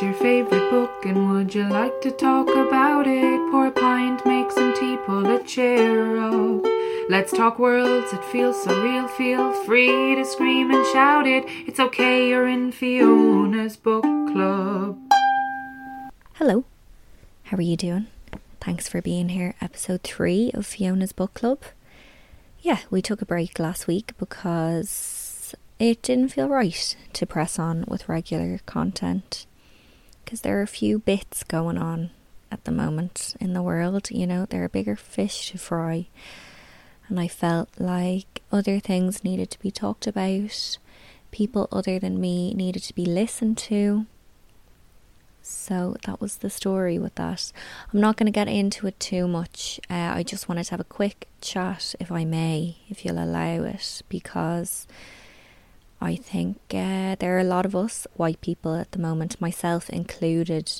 What's your favorite book and would you like to talk about it? Pour a pint, make some tea, pull a chair up. Let's talk worlds, it feels so real, feel free to scream and shout it. It's okay, you're in Fiona's Book Club. Hello, how are you doing? Thanks for being here, episode 3 of Fiona's Book Club. Yeah, we took a break last week because it didn't feel right to press on with regular content. Because there are a few bits going on at the moment in the world, you know, there are bigger fish to fry. And I felt like other things needed to be talked about. People other than me needed to be listened to. So that was the story with that. I'm not going to get into it too much. I just wanted to have a quick chat, if I may, if you'll allow it. Because I think there are a lot of us white people at the moment, myself included,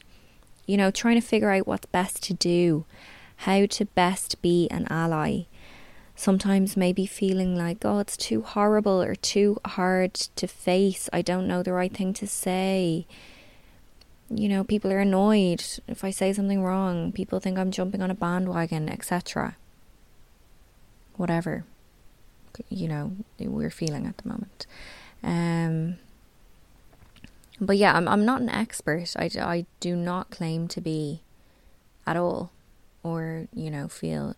you know, trying to figure out what's best to do, how to best be an ally. Sometimes maybe feeling like, oh, it's too horrible or too hard to face. I don't know the right thing to say. You know, people are annoyed if I say something wrong. People think I'm jumping on a bandwagon, etc. Whatever, you know, we're feeling at the moment. But yeah, I'm not an expert. I do not claim to be at all, or, you know, feel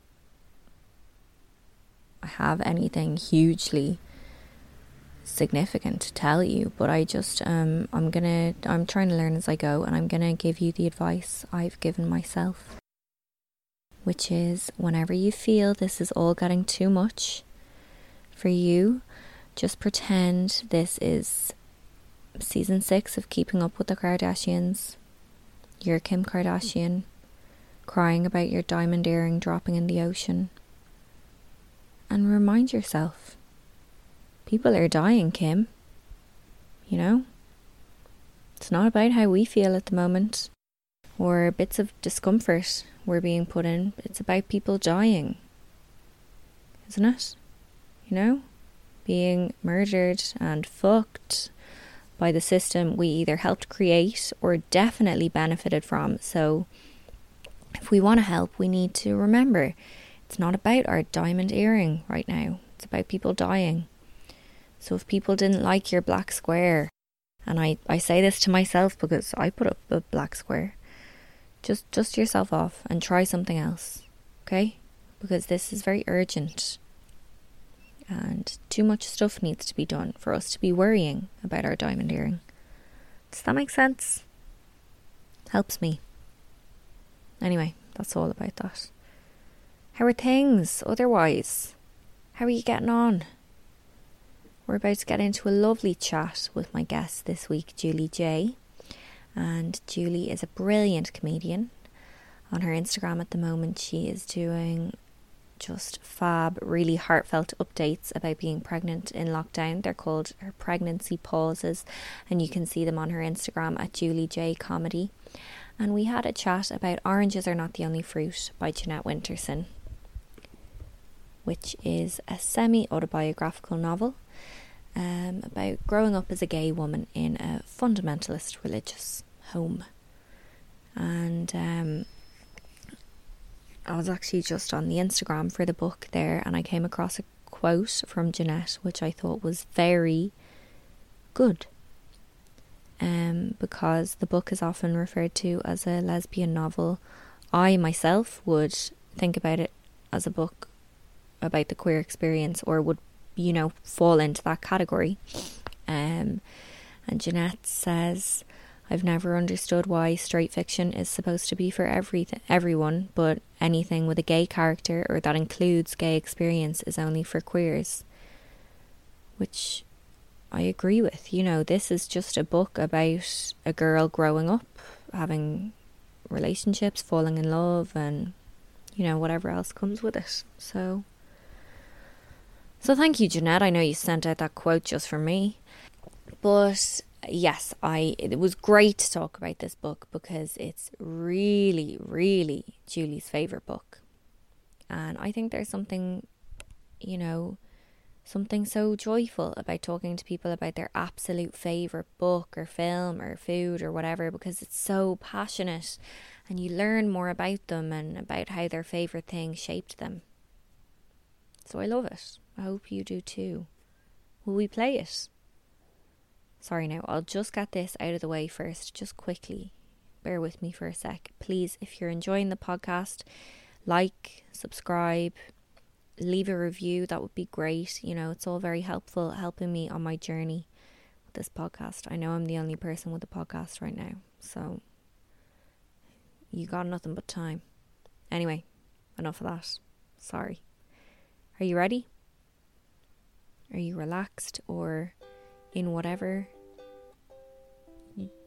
I have anything hugely significant to tell you, but I just I'm trying to learn as I go, and I'm gonna give you the advice I've given myself, which is whenever you feel this is all getting too much for you, just pretend this is season 6 of Keeping Up with the Kardashians. You're Kim Kardashian, crying about your diamond earring dropping in the ocean. And remind yourself, people are dying, Kim. You know? It's not about how we feel at the moment, or bits of discomfort we're being put in. It's about people dying, isn't it? You know? Being murdered and fucked by the system we either helped create or definitely benefited from. So if we want to help, we need to remember it's not about our diamond earring right now. It's about people dying. So if people didn't like your black square, and I say this to myself because I put up a black square, just dust yourself off and try something else, okay? Because this is very urgent. And too much stuff needs to be done for us to be worrying about our diamond earring. Does that make sense? Helps me. Anyway, that's all about that. How are things otherwise? How are you getting on? We're about to get into a lovely chat with my guest this week, Julie J. And Julie is a brilliant comedian. On her Instagram at the moment, she is doing just fab, really heartfelt updates about being pregnant in lockdown. They're called her pregnancy pauses, and you can see them on her Instagram at Julie J Comedy. And we had a chat about Oranges Are Not the Only Fruit by Jeanette Winterson, which is a semi-autobiographical novel about growing up as a gay woman in a fundamentalist religious home. And I was actually just on the Instagram for the book there, and I came across a quote from Jeanette which I thought was very good, because the book is often referred to as a lesbian novel. I myself would think about it as a book about the queer experience, or would, you know, fall into that category. And Jeanette says, I've never understood why straight fiction is supposed to be for everyone, but anything with a gay character or that includes gay experience is only for queers. Which I agree with. You know, this is just a book about a girl growing up, having relationships, falling in love, and, you know, whatever else comes with it. So thank you, Jeanette. I know you sent out that quote just for me. But yes, it was great to talk about this book because it's really, really Julie's favourite book. And I think there's something, you know, something so joyful about talking to people about their absolute favourite book or film or food or whatever, because it's so passionate and you learn more about them and about how their favourite thing shaped them. So I love it. I hope you do too. Will we play it? Sorry now, I'll just get this out of the way first, just quickly. Bear with me for a sec. Please, if you're enjoying the podcast, like, subscribe, leave a review. That would be great. You know, it's all very helpful, helping me on my journey with this podcast. I know I'm the only person with a podcast right now, so you got nothing but time. Anyway, enough of that. Sorry. Are you ready? Are you relaxed or in whatever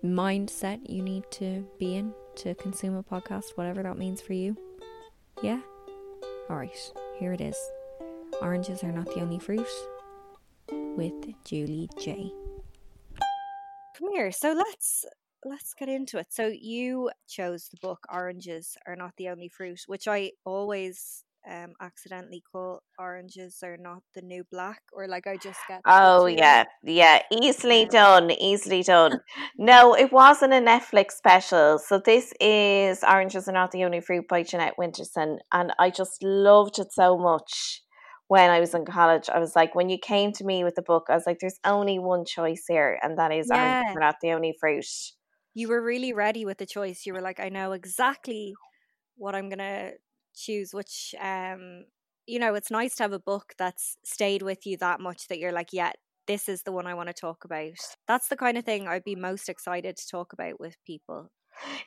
mindset you need to be in to consume a podcast, whatever that means for you? Yeah? Alright, here it is. Oranges Are Not the Only Fruit with Julie J. Come here, so let's get into it. So you chose the book Oranges Are Not the Only Fruit, which I always accidentally call Oranges Are Not the New Black, or like I just get easily done. No, it wasn't a Netflix special. So this is Oranges Are Not the Only Fruit by Jeanette Winterson, and I just loved it so much. When I was in college, I was like, when you came to me with the book, I was like, there's only one choice here, and that is Oranges Are Not the Only Fruit. You were really ready with the choice. You were like, I know exactly what I'm gonna choose, which you know, it's nice to have a book that's stayed with you that much that you're like, yeah, this is the one I want to talk about. That's the kind of thing I'd be most excited to talk about with people.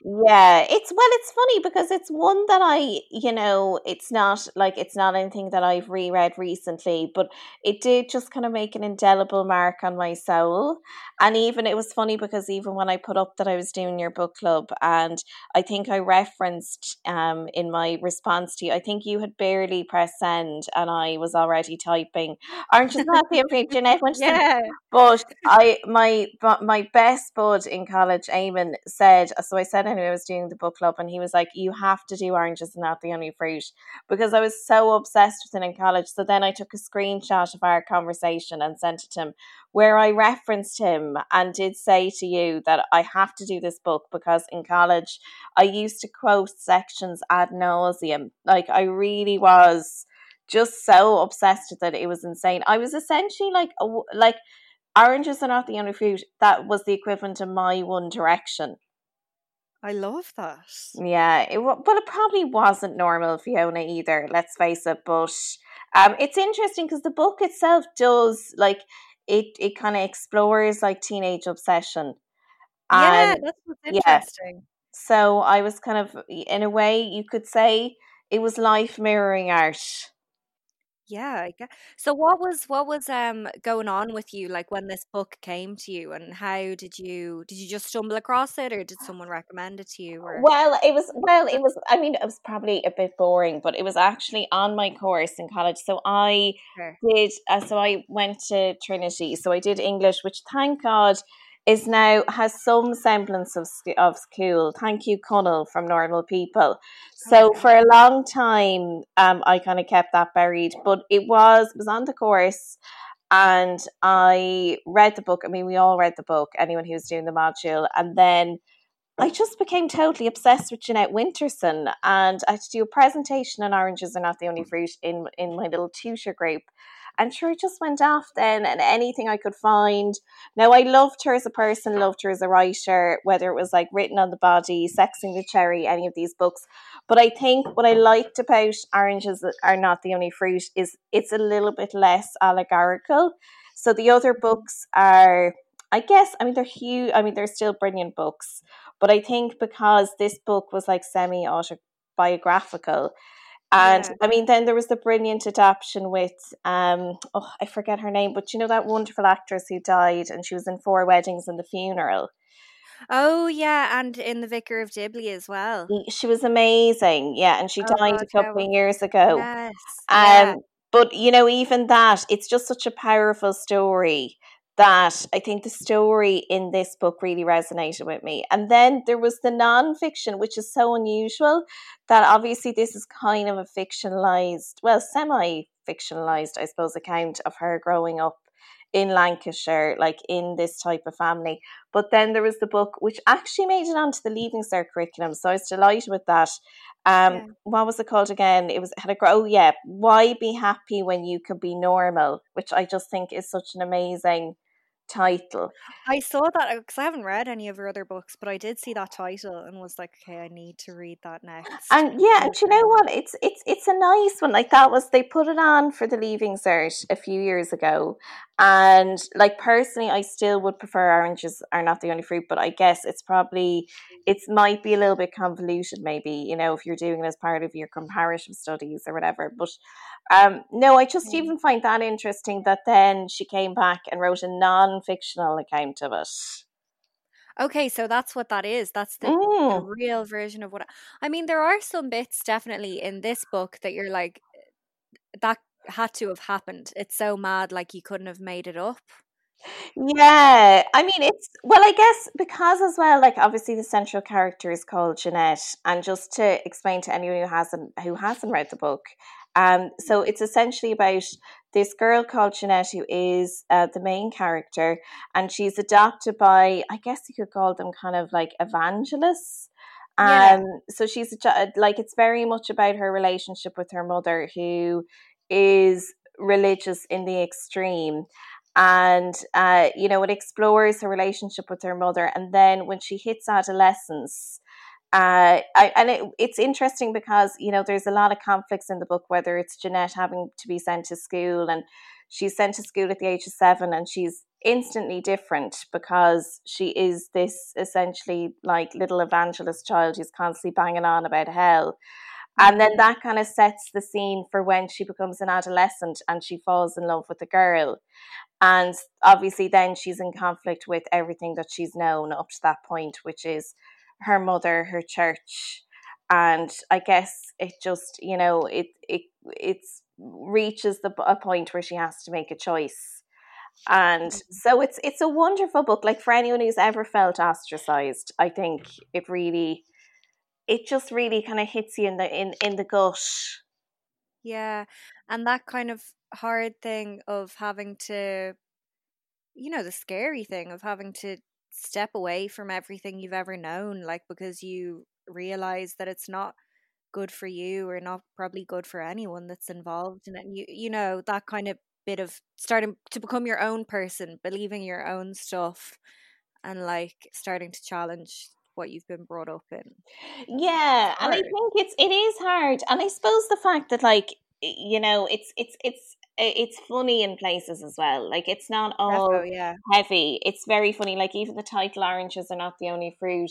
Yeah, it's funny because it's one that I, you know, it's not anything that I've reread recently, but it did just kind of make an indelible mark on my soul. And even it was funny because even when I put up that I was doing your book club, and I think I referenced in my response to you, I think you had barely pressed send and I was already typing Oranges Not the Only Fruit, Jeanette Winterson. Yeah. But my best bud in college, Eamon, said, so I said anyway, I was doing the book club, and he was like, you have to do Oranges Are Not the Only Fruit, because I was so obsessed with it in college. So then I took a screenshot of our conversation and sent it to him, where I referenced him and did say to you that I have to do this book because in college I used to quote sections ad nauseum. Like, I really was just so obsessed with it. It was insane. I was essentially like Oranges Are Not the Only Fruit. That was the equivalent of my One Direction. I love that. Yeah, but it probably wasn't normal Fiona either, let's face it. But it's interesting because the book itself does, like, it kind of explores, like, teenage obsession. Yeah, that's what's interesting. Yeah. So I was kind of, in a way, you could say it was life mirroring art. Yeah, I guess. So what was going on with you, like, when this book came to you, and how did you just stumble across it, or did someone recommend it to you? Or? Well, it was. I mean, it was probably a bit boring, but it was actually on my course in college. So I did. So I went to Trinity. So I did English, which, thank God, is now has some semblance of school. Thank you, Connell from Normal People. So for a long time, I kind of kept that buried, but it was on the course, and I read the book. I mean, we all read the book, anyone who was doing the module. And then I just became totally obsessed with Jeanette Winterson, and I had to do a presentation on Oranges Are Not the Only Fruit in my little tutor group. And sure, it just went off then, and anything I could find. Now, I loved her as a person, loved her as a writer, whether it was like Written on the Body, Sexing the Cherry, any of these books. But I think what I liked about Oranges Are Not the Only Fruit is it's a little bit less allegorical. So the other books are, I guess, I mean, they're huge. I mean, they're still brilliant books. But I think because this book was like semi-autobiographical, and yeah. I mean, then there was the brilliant adaptation with, I forget her name, but you know that wonderful actress who died, and she was in Four Weddings and the Funeral. Oh yeah, and in The Vicar of Dibley as well. She was amazing, yeah, and she died a couple of years ago. Yes. But you know, even that, it's just such a powerful story that I think the story in this book really resonated with me. And then there was the non-fiction, which is so unusual, that obviously this is kind of a fictionalized, well, semi-fictionalized, I suppose, account of her growing up in Lancashire, like in this type of family. But then there was the book, which actually made it onto the Leaving Cert curriculum. So I was delighted with that. Yeah. What was it called again? Why Be Happy When You Can Be Normal, which I just think is such an amazing title. I saw that because I haven't read any of her other books, but I did see that title and was like, okay, I need to read that next. And yeah, do you know what, it's a nice one. Like, that was, they put it on for the Leaving Cert a few years ago, and like personally I still would prefer Oranges Are Not the Only Fruit, but I guess it's probably, it might be a little bit convoluted maybe, you know, if you're doing it as part of your comparative studies or whatever. But no, I just even find that interesting that then she came back and wrote a non-fictional account of it. Okay, so that's what that is. That's the real version of what I mean. There are some bits definitely in this book that you're like, that had to have happened. It's so mad, like you couldn't have made it up. Yeah, I mean, it's, well, I guess because as well, like obviously the central character is called Jeanette, and just to explain to anyone who hasn't read the book, so it's essentially about this girl called Jeanette, who is the main character, and she's adopted by, I guess you could call them kind of like evangelists. Yeah. So she's like, it's very much about her relationship with her mother, who is religious in the extreme. And, you know, it explores her relationship with her mother. And then when she hits adolescence, it's interesting because, you know, there's a lot of conflicts in the book, whether it's Jeanette having to be sent to school, and she's sent to school at the age of 7, and she's instantly different because she is this essentially like little evangelist child who's constantly banging on about hell. And then that kind of sets the scene for when she becomes an adolescent and she falls in love with a girl. And obviously then she's in conflict with everything that she's known up to that point, which is her mother, her church. And I guess it just, you know, it's reaches a point where she has to make a choice. And so it's a wonderful book. Like, for anyone who's ever felt ostracized, I think it just really kind of hits you in the gut. Yeah. And that kind of hard thing of having to, you know, the scary thing of having to step away from everything you've ever known, like, because you realize that it's not good for you or not probably good for anyone that's involved in it. And you know, that kind of bit of starting to become your own person, believing your own stuff, and like starting to challenge what you've been brought up in. Yeah, and I think it is hard. And I suppose the fact that, like, you know, it's funny in places as well. Like, it's not all heavy. It's very funny. Like, even the title Oranges Are Not the Only Fruit,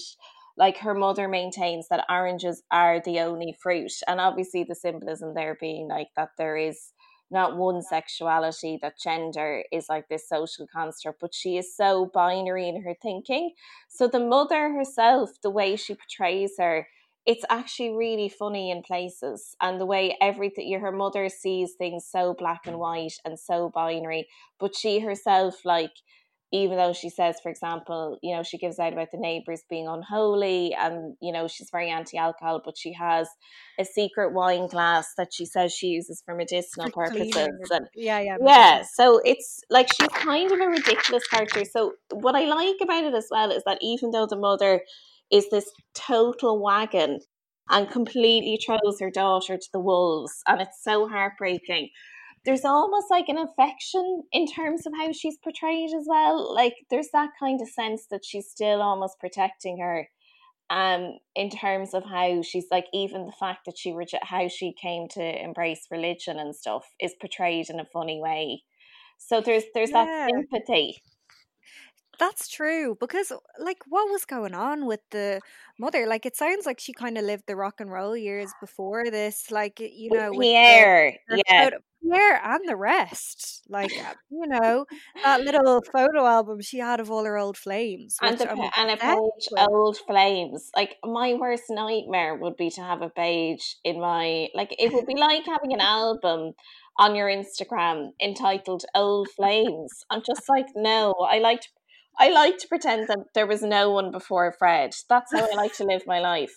like, her mother maintains that oranges are the only fruit, and obviously the symbolism there being like that there is not one sexuality, that gender is like this social construct, but she is so binary in her thinking. So the mother herself, the way she portrays her, it's actually really funny in places, and the way everything, her mother sees things so black and white and so binary, but she herself, like, even though she says, for example, you know, she gives out about the neighbours being unholy, and, you know, she's very anti-alcohol, but she has a secret wine glass that she says she uses for medicinal purposes. And, yeah. So it's like, she's kind of a ridiculous character. So what I like about it as well is that even though the mother is this total wagon and completely throws her daughter to the wolves, and it's so heartbreaking, there's almost like an affection in terms of how she's portrayed as well. Like, there's that kind of sense that she's still almost protecting her, in terms of how she's, like, even the fact that how she came to embrace religion and stuff is portrayed in a funny way. So there's that sympathy. That's true, because, like, what was going on with the mother? Like, it sounds like she kind of lived the rock and roll years before this, like, you know, with Pierre, year and the rest. Like, you know, that little photo album she had of all her old flames. And a page old flames. Like, my worst nightmare would be to have a page in my, like, it would be like having an album on your Instagram entitled Old Flames. I'm just like, no, I like to pretend that there was no one before Fred. That's how I like to live my life.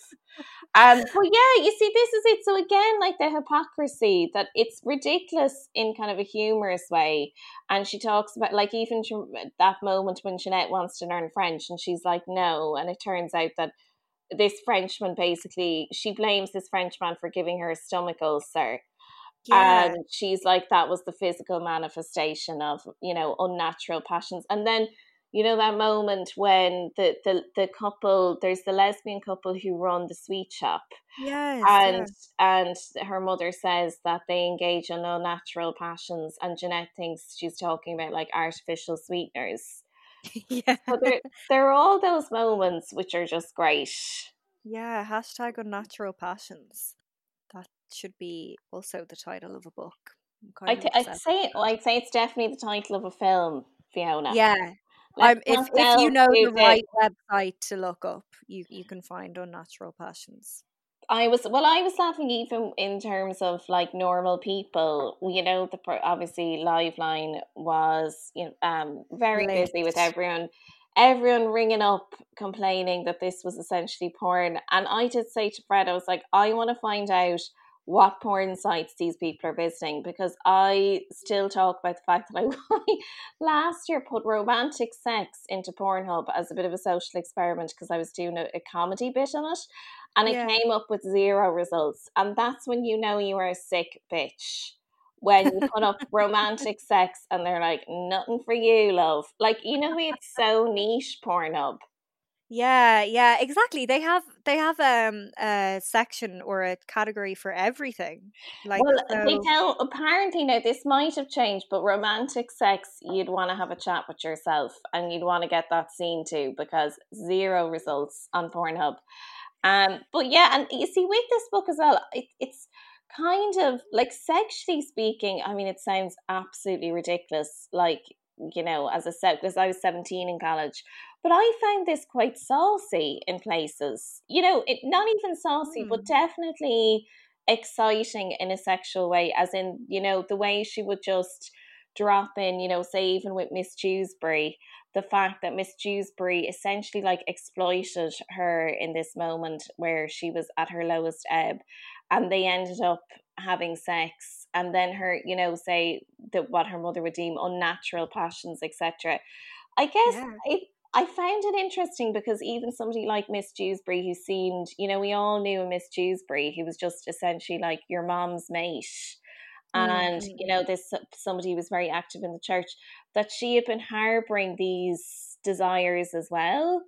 But yeah, you see, this is it. So again, like the hypocrisy, that it's ridiculous in kind of a humorous way. And she talks about, like, even that moment when Jeanette wants to learn French and she's like, no. And it turns out that this Frenchman, basically, she blames this Frenchman for giving her a stomach ulcer. Yeah. And she's like, that was the physical manifestation of, you know, unnatural passions. And then, you know, that moment when the couple, there's the lesbian couple who run the sweet shop. Yes. And her mother says that they engage in unnatural passions, and Jeanette thinks she's talking about like artificial sweeteners. Yeah. But there are all those moments which are just great. Yeah, hashtag unnatural passions. That should be also the title of a book. I'd say it's definitely the title of a film, Fiona. Yeah. If you know the right website to look up, you can find Unnatural Passions. I was laughing even in terms of like Normal People. You know, obviously Liveline was very busy with everyone ringing up complaining that this was essentially porn. And I did say to Fred, I was like, I want to find out what porn sites these people are visiting, because I still talk about the fact that I last year put romantic sex into Pornhub as a bit of a social experiment because I was doing a comedy bit on it, and it came up with 0 results. And that's when you know you are a sick bitch, when you put up romantic sex and they're like, nothing for you, love. Like, you know, it's so niche, Pornhub. Yeah, exactly. They have a section or a category for everything. Like, well, so they tell, apparently now this might have changed, but romantic sex, you'd want to have a chat with yourself and you'd want to get that scene too, because 0 results on Pornhub. But yeah, and you see with this book as well, it's kind of like, sexually speaking, I mean, it sounds absolutely ridiculous. Like, you know, as I said, because I was 17 in college, but I found this quite saucy in places, you know, it not even saucy, but definitely exciting in a sexual way, as in, you know, the way she would just drop in, you know, say even with Miss Jewsbury, the fact that Miss Jewsbury essentially like exploited her in this moment where she was at her lowest ebb, and they ended up having sex, and then her, you know, say that what her mother would deem unnatural passions, etc. I guess I found it interesting because even somebody like Miss Jewsbury, who seemed, you know, we all knew Miss Jewsbury, who was just essentially like your mom's mate, and you know, this somebody who was very active in the church, that she had been harboring these desires as well.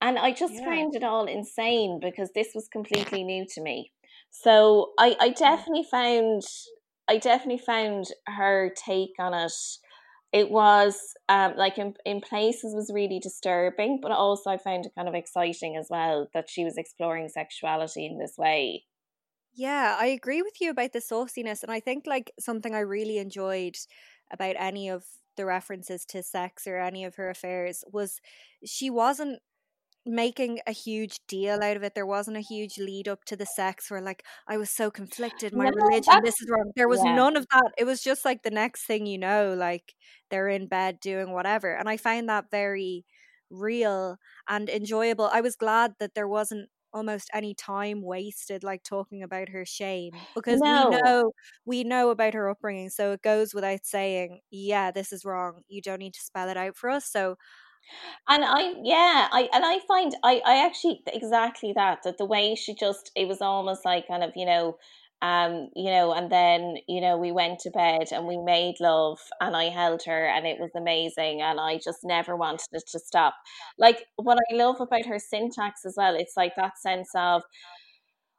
And I just found it all insane because this was completely new to me. So I definitely found her take on it. It was like in places was really disturbing, but also I found it kind of exciting as well that she was exploring sexuality in this way. Yeah, I agree with you about the sauciness, and I think like something I really enjoyed about any of the references to sex or any of her affairs was she wasn't making a huge deal out of it. There wasn't a huge lead up to the sex where like, I was so conflicted, my religion, this is wrong. There was none of that. It was just like the next thing you know, like they're in bed doing whatever. And I found that very real and enjoyable. I was glad that there wasn't almost any time wasted like talking about her shame, because we know about her upbringing, so it goes without saying, yeah, this is wrong, you don't need to spell it out for us. So I find exactly that the way she just, it was almost like kind of, you know, and then, you know, we went to bed and we made love and I held her and it was amazing and I just never wanted it to stop. Like, what I love about her syntax as well, it's like that sense of,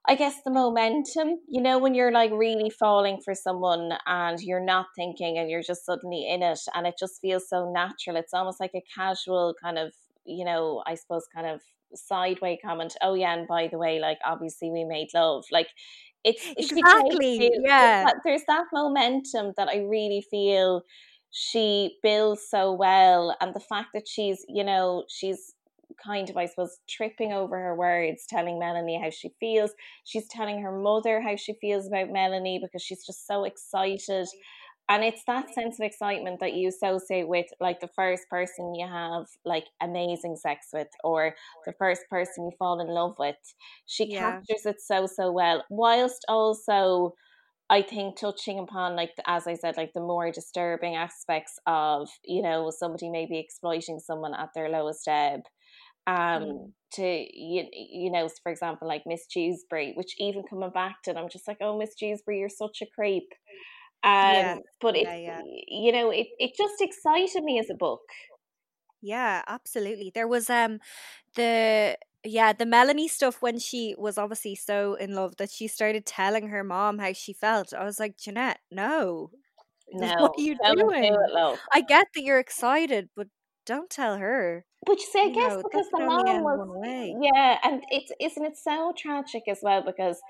I guess, the momentum, you know, when you're like really falling for someone and you're not thinking and you're just suddenly in it and it just feels so natural. It's almost like a casual kind of, you know, I suppose kind of sideway comment. Oh yeah, and by the way, like obviously we made love. Like It's exactly, she yeah. There's that momentum that I really feel she builds so well, and the fact that she's, you know, she's kind of, I suppose, tripping over her words, telling Melanie how she feels. She's telling her mother how she feels about Melanie because she's just so excited. And it's that sense of excitement that you associate with, like, the first person you have, like, amazing sex with, or the first person you fall in love with. She captures it so well, whilst also, I think, touching upon, like, as I said, like, the more disturbing aspects of, you know, somebody maybe exploiting someone at their lowest ebb. To you know, for example, like Miss Jewsbury, which even coming back to it, I'm just like, oh, Miss Jewsbury, you're such a creep. But you know, it just excited me as a book. Yeah, absolutely. There was the Melanie stuff when she was obviously so in love that she started telling her mom how she felt. I was like, Jeanette, no, what are you doing? I get that you're excited, but don't tell her. But you see, I guess because the mom was, yeah, and isn't it so tragic as well, because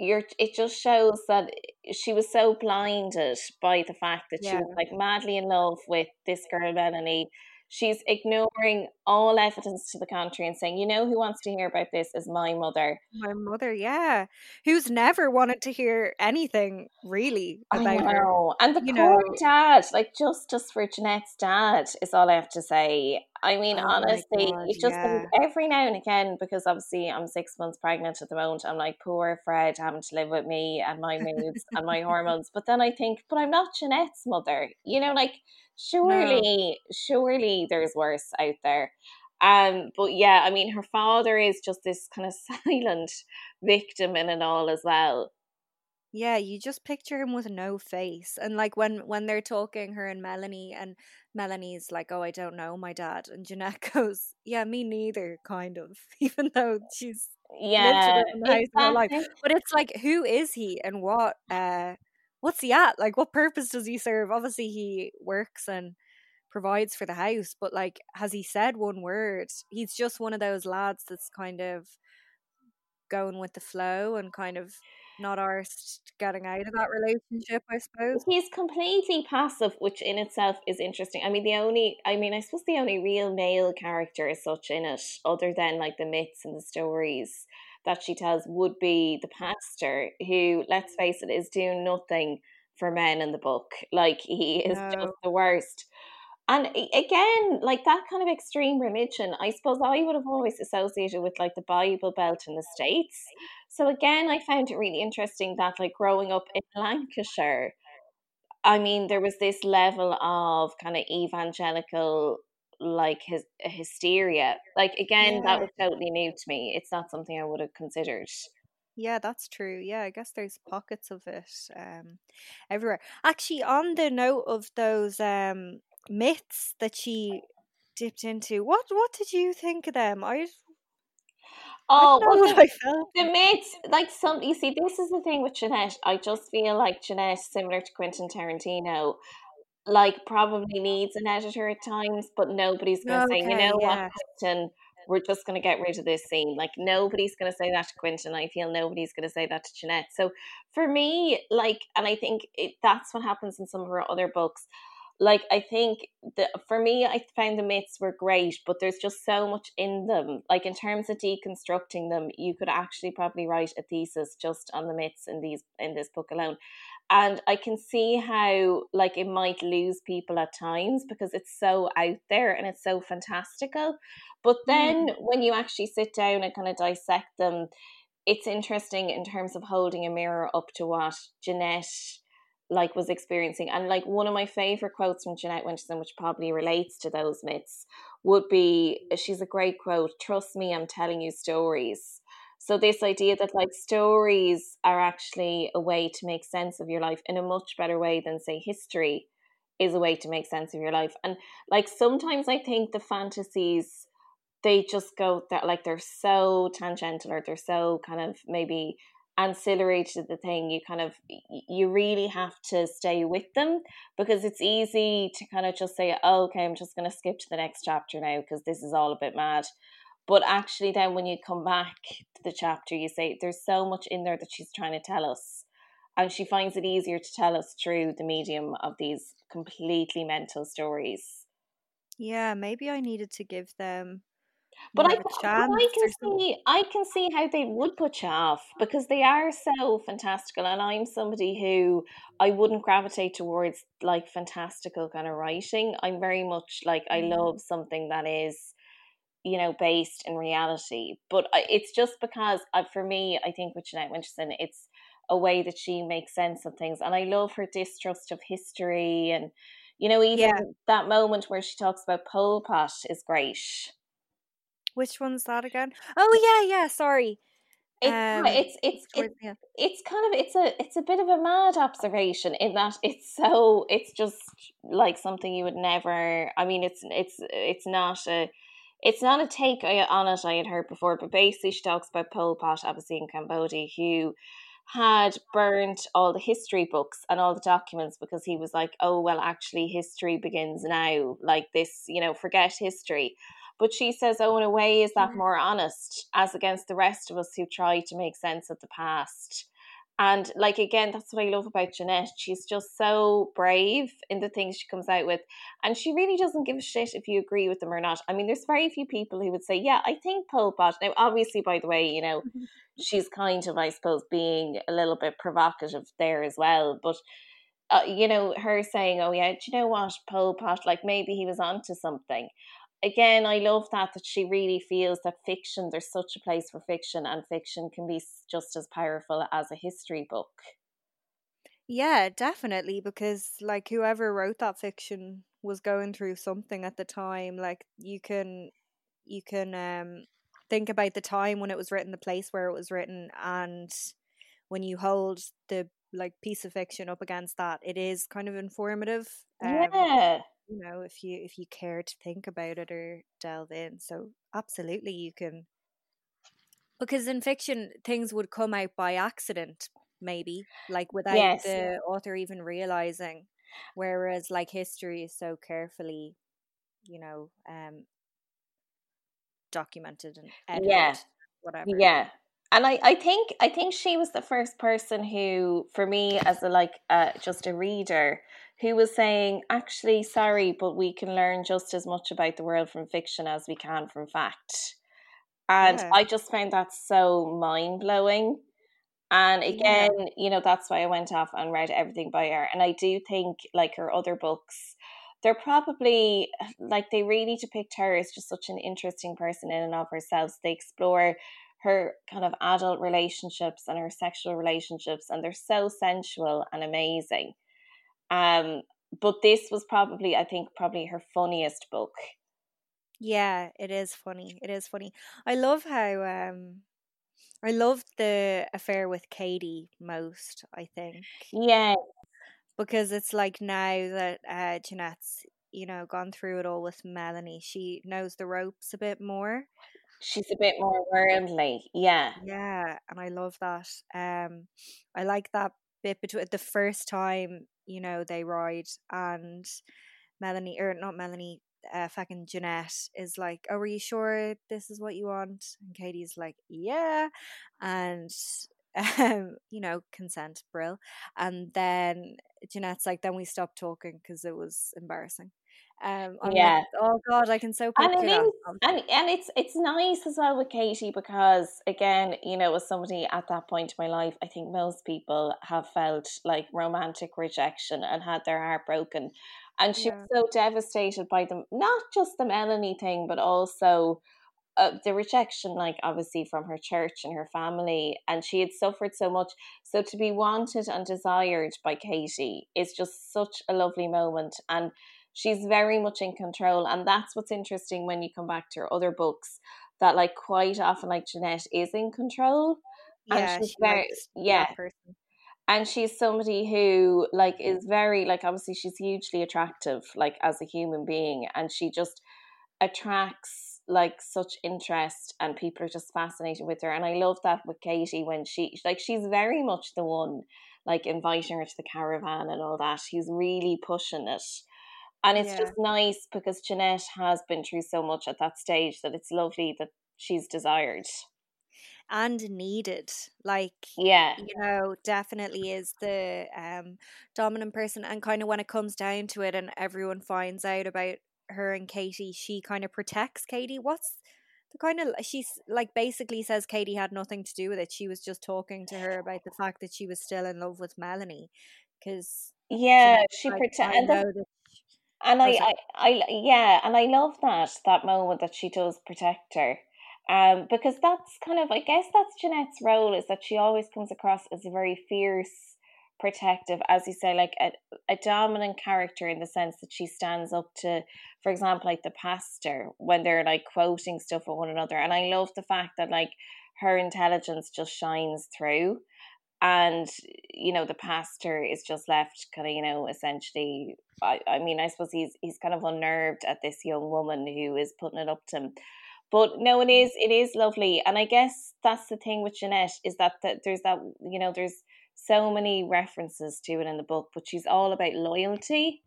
it just shows that she was so blinded by the fact that she was like madly in love with this girl Melanie. She's ignoring all evidence to the contrary and saying, you know who wants to hear about this is my mother. My mother, yeah. Who's never wanted to hear anything, really, about her. And the poor dad, like, justice for Jeanette's dad is all I have to say. I mean, honestly, God, it just every now and again, because obviously I'm 6 months pregnant at the moment, I'm like, poor Fred having to live with me and my moods and my hormones. But then I think, but I'm not Jeanette's mother. You know, like, surely there's worse out there. But yeah, I mean, her father is just this kind of silent victim in it all as well. Yeah, you just picture him with no face. And like when they're talking, her and Melanie's like, oh, I don't know my dad. And Jeanette goes, yeah, me neither, kind of, even though she's lived in the house in her life. But it's like, who is he and what's he at? Like, what purpose does he serve? Obviously, he works and provides for the house, but like, has he said one word? He's just one of those lads that's kind of going with the flow and kind of not arsed getting out of that relationship, I suppose. He's completely passive, which in itself is interesting. I mean, I suppose the only real male character as such in it, other than like the myths and the stories that she tells, would be the pastor, who, let's face it, is doing nothing for men in the book. Like, he is just the worst. And again, like, that kind of extreme religion, I suppose I would have always associated with, like, the Bible Belt in the States. So again, I found it really interesting that, like, growing up in Lancashire, I mean, there was this level of kind of evangelical, like, hysteria. Like, again, that was totally new to me. It's not something I would have considered. Yeah, that's true. Yeah, I guess there's pockets of it everywhere. Actually, on the note of those myths that she dipped into, what did you think of them? The myths, like, some, you see, this is the thing with Jeanette. I just feel like Jeanette, similar to Quentin Tarantino, like, probably needs an editor at times, but nobody's going to say, you know what, Quentin, we're just going to get rid of this scene. Like, nobody's going to say that to Quentin. I feel nobody's going to say that to Jeanette. So for me, like, and I think that's what happens in some of her other books. Like, I think for me, I found the myths were great, but there's just so much in them. Like, in terms of deconstructing them, you could actually probably write a thesis just on the myths in this book alone. And I can see how, like, it might lose people at times because it's so out there and it's so fantastical. But then when you actually sit down and kind of dissect them, it's interesting in terms of holding a mirror up to what Jeanette, like, was experiencing. And, like, one of my favorite quotes from Jeanette Winterson, which probably relates to those myths, would be, she's a great quote, trust me, I'm telling you stories. So this idea that, like, stories are actually a way to make sense of your life in a much better way than, say, history is a way to make sense of your life. And, like, sometimes I think the fantasies, they just go, that, like, they're so tangential, or they're so kind of maybe ancillary to the thing. You really have to stay with them, because it's easy to kind of just say, oh, okay, I'm just going to skip to the next chapter now because this is all a bit mad. But actually then when you come back to the chapter, you say there's so much in there that she's trying to tell us. And she finds it easier to tell us through the medium of these completely mental stories. Yeah, maybe I needed to give them I can see how they would put you off, because they are so fantastical, and I'm somebody who I wouldn't gravitate towards like fantastical kind of writing. I'm very much like, I love something that is, you know, based in reality. But it's just because for me, I think with Jeanette Winterson, it's a way that she makes sense of things, and I love her distrust of history, and you know, even that moment where she talks about Pol Pot is great. Which one's that again? Oh yeah, sorry. It's kind of a bit of a mad observation in that it's just like something you would never. I mean, it's not a take on it I had heard before, but basically she talks about Pol Pot, obviously in Cambodia, who had burned all the history books and all the documents because he was like, oh well, actually history begins now. Like this, you know, forget history. But she says, oh, in a way, is that more honest as against the rest of us who try to make sense of the past? And like, again, that's what I love about Jeanette. She's just so brave in the things she comes out with. And she really doesn't give a shit if you agree with them or not. I mean, there's very few people who would say, yeah, I think Pol Pot. Now, obviously, by the way, you know, she's kind of, I suppose, being a little bit provocative there as well. But you know, her saying, oh yeah, do you know what, Pol Pot, like maybe he was onto something. Again, I love that she really feels that fiction, there's such a place for fiction, and fiction can be just as powerful as a history book. Yeah, definitely, because like whoever wrote that fiction was going through something at the time. Like you can think about the time when it was written, the place where it was written, and when you hold the like piece of fiction up against that, it is kind of informative. Yeah. You know, if you care to think about it or delve in. So absolutely you can, because in fiction things would come out by accident, maybe, like without the author even realizing, whereas like history is so carefully, you know, documented and edited, whatever. Yeah. And I think she was the first person who, for me, as a just a reader, who was saying, actually, sorry, but we can learn just as much about the world from fiction as we can from fact. And I just found that so mind-blowing. And again, you know, that's why I went off and read everything by her. And I do think, like, her other books, they're probably, like, they really depict her as just such an interesting person in and of herself. So they explore her kind of adult relationships and her sexual relationships, and they're so sensual and amazing. But this was probably, I think, her funniest book. Yeah, it is funny. I love how, I loved the affair with Katie most, I think. Yeah. Because it's like now that Jeanette's, you know, gone through it all with Melanie, she knows the ropes a bit more. She's a bit more worldly, yeah. Yeah, and I love that. I like that bit between the first time, you know, they ride and fucking Jeanette is like, oh, are you sure this is what you want? And Katie's like, yeah. And, you know, consent, brill. And then Jeanette's like, then we stopped talking because it was embarrassing. Like, oh god, I can so picture that. And it's nice as well with Katie, because again, you know, as somebody at that point in my life, I think most people have felt like romantic rejection and had their heart broken, and she was so devastated by them, not just the Melanie thing, but also the rejection, like obviously from her church and her family, and she had suffered so much. So to be wanted and desired by Katie is just such a lovely moment, and she's very much in control. And that's what's interesting when you come back to her other books, that like quite often, like Jeanette is in control. Yeah, and she's very, and she's somebody who like is very, like obviously she's hugely attractive, like as a human being, and she just attracts like such interest, and people are just fascinated with her. And I love that with Katie, when she like, she's very much the one like inviting her to the caravan and all that. She's really pushing it. And it's just nice, because Jeanette has been through so much at that stage, that it's lovely that she's desired. And needed, like, yeah, you know, definitely is the dominant person. And kind of when it comes down to it and everyone finds out about her and Katie, she kind of protects Katie. What's the kind of, she's like basically says Katie had nothing to do with it. She was just talking to her about the fact that she was still in love with Melanie, because yeah, she like, protects. And I love that moment that she does protect her, because that's kind of, I guess that's Jeanette's role, is that she always comes across as a very fierce, protective, as you say, like a dominant character, in the sense that she stands up to, for example, like the pastor when they're like quoting stuff at one another. And I love the fact that like her intelligence just shines through, and you know the pastor is just left kind of, you know, essentially, I mean, I suppose he's kind of unnerved at this young woman who is putting it up to him. But no, it is lovely. And I guess that's the thing with Jeanette, is that there's that, you know, there's so many references to it in the book, but she's all about loyalty,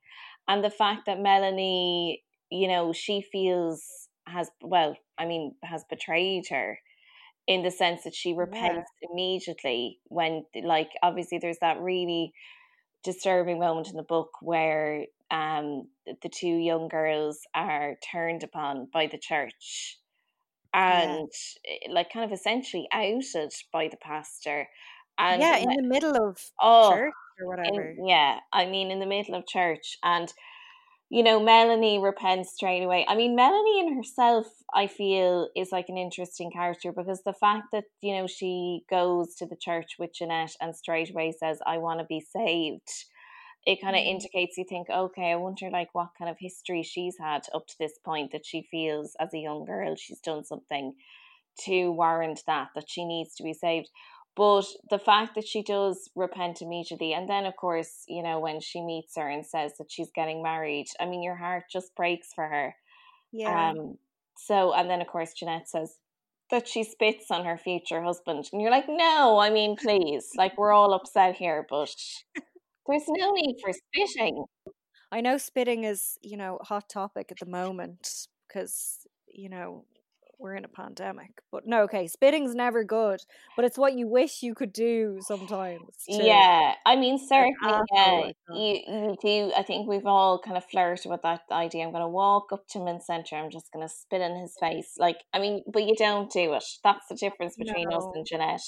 and the fact that Melanie, you know, she feels has betrayed her, in the sense that she repents immediately when, like, obviously there's that really disturbing moment in the book where the two young girls are turned upon by the church and like kind of essentially outed by the pastor. And yeah, in the middle of church or whatever. In the middle of church. And, you know, Melanie repents straight away. I mean, Melanie in herself, I feel, is like an interesting character, because the fact that, you know, she goes to the church with Jeanette and straight away says, I want to be saved. It kind of indicates, you think, okay, I wonder like what kind of history she's had up to this point, that she feels as a young girl she's done something to warrant that she needs to be saved. But the fact that she does repent immediately, and then, of course, you know, when she meets her and says that she's getting married, I mean, your heart just breaks for her. Yeah. So, and then, of course, Jeanette says that she spits on her future husband. And you're like, no, I mean, please. Like, we're all upset here, but there's no need for spitting. I know spitting is, you know, a hot topic at the moment because, you know, we're in a pandemic, but no, okay, spitting's never good, but it's what you wish you could do sometimes too. Yeah, I mean, certainly, yeah, you do. I think we've all kind of flirted with that idea. I'm going to walk up to him in centre, I'm just going to spit in his face, like, I mean, but you don't do it. That's the difference between us and Jeanette.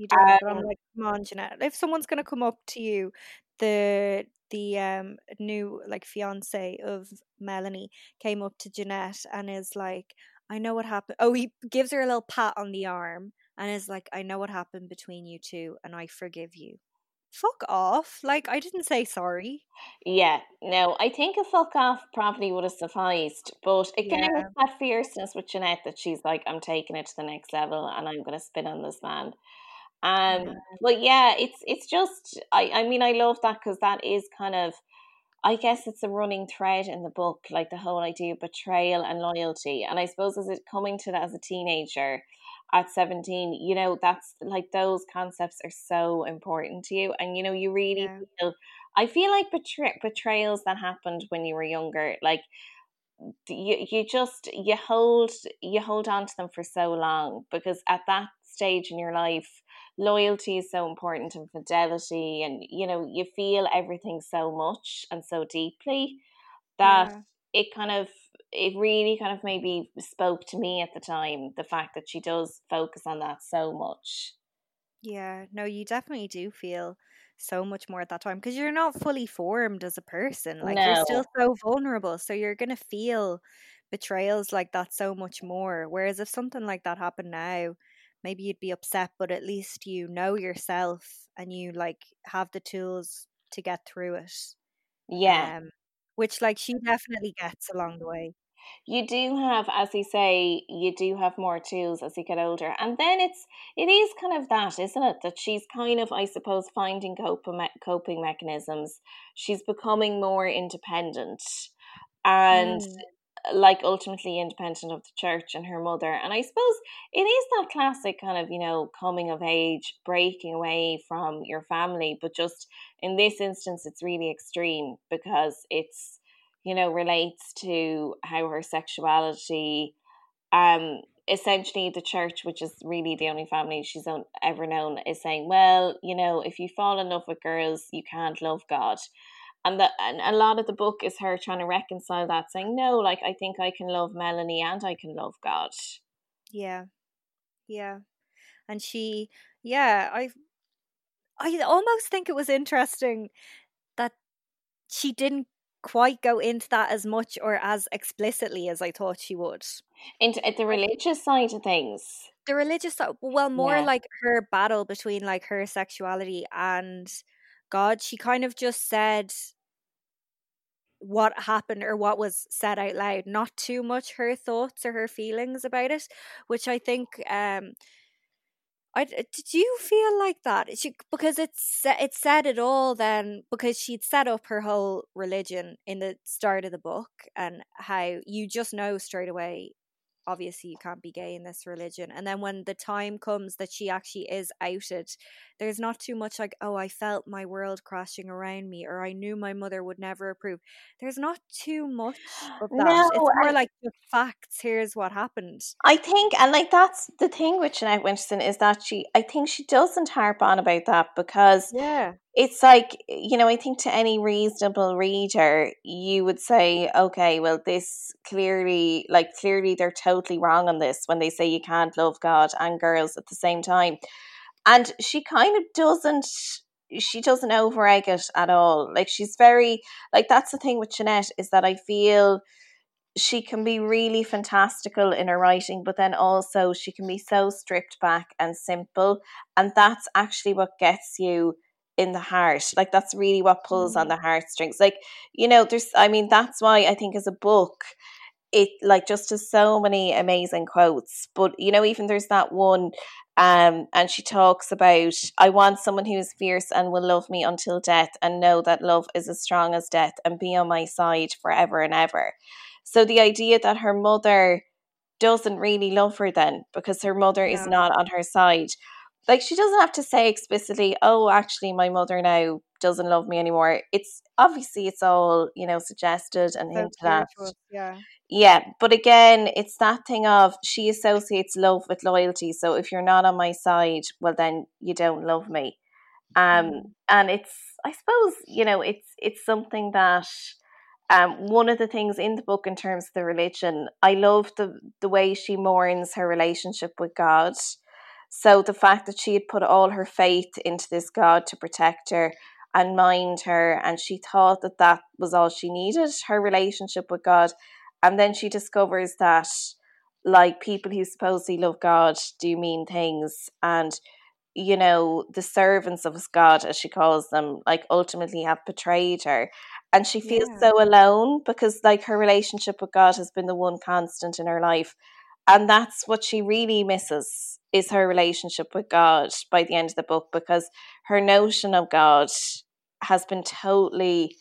You don't. I'm like, come on, Jeanette, if someone's going to come up to you, the new, like, fiance of Melanie came up to Jeanette and is like, I know what happened. Oh, he gives her a little pat on the arm and is like, I know what happened between you two and I forgive you. Fuck off. Like, I didn't say sorry. Yeah, no, I think a fuck off probably would have sufficed. But again, it's that fierceness with Jeanette that she's like, I'm taking it to the next level and I'm going to spit on this man. But yeah, it's just, I mean, I love that, because that is kind of, I guess it's a running thread in the book, like the whole idea of betrayal and loyalty. And I suppose as it coming to that as a teenager at 17, you know, that's like those concepts are so important to you. And, you know, you really feel, I feel like betrayals that happened when you were younger, like you hold on to them for so long, because at that stage in your life, loyalty is so important, and fidelity, and you know, you feel everything so much and so deeply that it really maybe spoke to me at the time, the fact that she does focus on that so much. Yeah, no, you definitely do feel so much more at that time, because you're not fully formed as a person, like you're still so vulnerable, so you're gonna feel betrayals like that so much more. Whereas if something like that happened now, maybe you'd be upset, but at least you know yourself and you like have the tools to get through it. Yeah. Which like she definitely gets along the way. You do have, as you say, you do have more tools as you get older. And then it is kind of that, isn't it? That she's kind of, I suppose, finding coping mechanisms. She's becoming more independent and like ultimately independent of the church and her mother. And I suppose it is that classic kind of, you know, coming of age, breaking away from your family, but just in this instance it's really extreme, because it's, you know, relates to how her sexuality essentially the church, which is really the only family she's ever known, is saying, well, you know, if you fall in love with girls, you can't love God. And a lot of the book is her trying to reconcile that, saying, no, like, I think I can love Melanie and I can love God. Yeah. Yeah. And she, yeah, I almost think it was interesting that she didn't quite go into that as much or as explicitly as I thought she would. Into the religious side of things. The religious side, well, more like her battle between like her sexuality and God. She kind of just said what happened or what was said out loud, not too much her thoughts or her feelings about it, which I think did you feel like that? Because it said it all then, because she'd set up her whole religion in the start of the book and how you just know straight away, obviously you can't be gay in this religion. And then when the time comes that she actually is outed, there's not too much like, oh, I felt my world crashing around me, or I knew my mother would never approve. There's not too much of that. No, it's more like the facts, here's what happened. I think, and like that's the thing with Jeanette Winterson, is that I think she doesn't harp on about that, because it's like, you know, I think to any reasonable reader, you would say, okay, well, this clearly they're totally wrong on this when they say you can't love God and girls at the same time. And she kind of doesn't overegg it at all. Like, she's very, like, that's the thing with Jeanette, is that I feel she can be really fantastical in her writing, but then also she can be so stripped back and simple. And that's actually what gets you in the heart. Like, that's really what pulls on the heartstrings. Like, you know, that's why I think as a book, it like just has so many amazing quotes. But, you know, even there's that one, and she talks about, I want someone who is fierce and will love me until death, and know that love is as strong as death, and be on my side forever and ever. So the idea that her mother doesn't really love her then, because her mother is not on her side. Like, she doesn't have to say explicitly, oh, actually, my mother now doesn't love me anymore. It's obviously, it's all, you know, suggested and hinted at. Yeah. But again, it's that thing of, she associates love with loyalty. So if you're not on my side, well, then you don't love me. And it's, I suppose, you know, it's something that, one of the things in the book in terms of the religion, I love the way she mourns her relationship with God. So the fact that she had put all her faith into this God to protect her and mind her, and she thought that that was all she needed, her relationship with God. And then she discovers that, like, people who supposedly love God do mean things. And, you know, the servants of God, as she calls them, like, ultimately have betrayed her. And she feels so alone, because, like, her relationship with God has been the one constant in her life. And that's what she really misses, is her relationship with God by the end of the book, because her notion of God has been totally,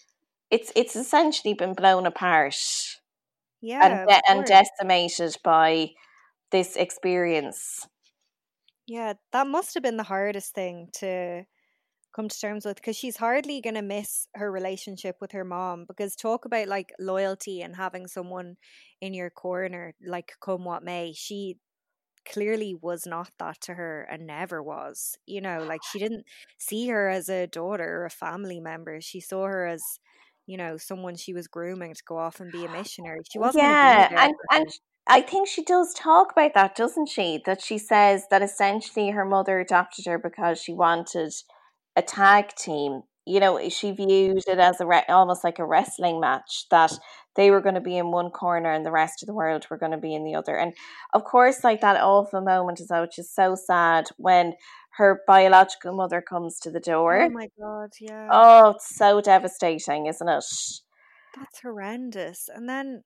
it's essentially been blown apart and decimated by this experience. Yeah, that must have been the hardest thing to come to terms with, because she's hardly going to miss her relationship with her mom, because talk about like loyalty and having someone in your corner, like, come what may, she clearly was not that to her, and never was, you know. Like, she didn't see her as a daughter or a family member. She saw her as, you know, someone she was grooming to go off and be a missionary. She wasn't and I think she does talk about that, doesn't she, that she says that essentially her mother adopted her because she wanted a tag team. You know, she viewed it as almost like a wrestling match, that they were going to be in one corner and the rest of the world were going to be in the other. And of course, like, that awful moment is which is so sad, when her biological mother comes to the door. Oh my God, yeah. Oh, it's so devastating, isn't it? That's horrendous. And then,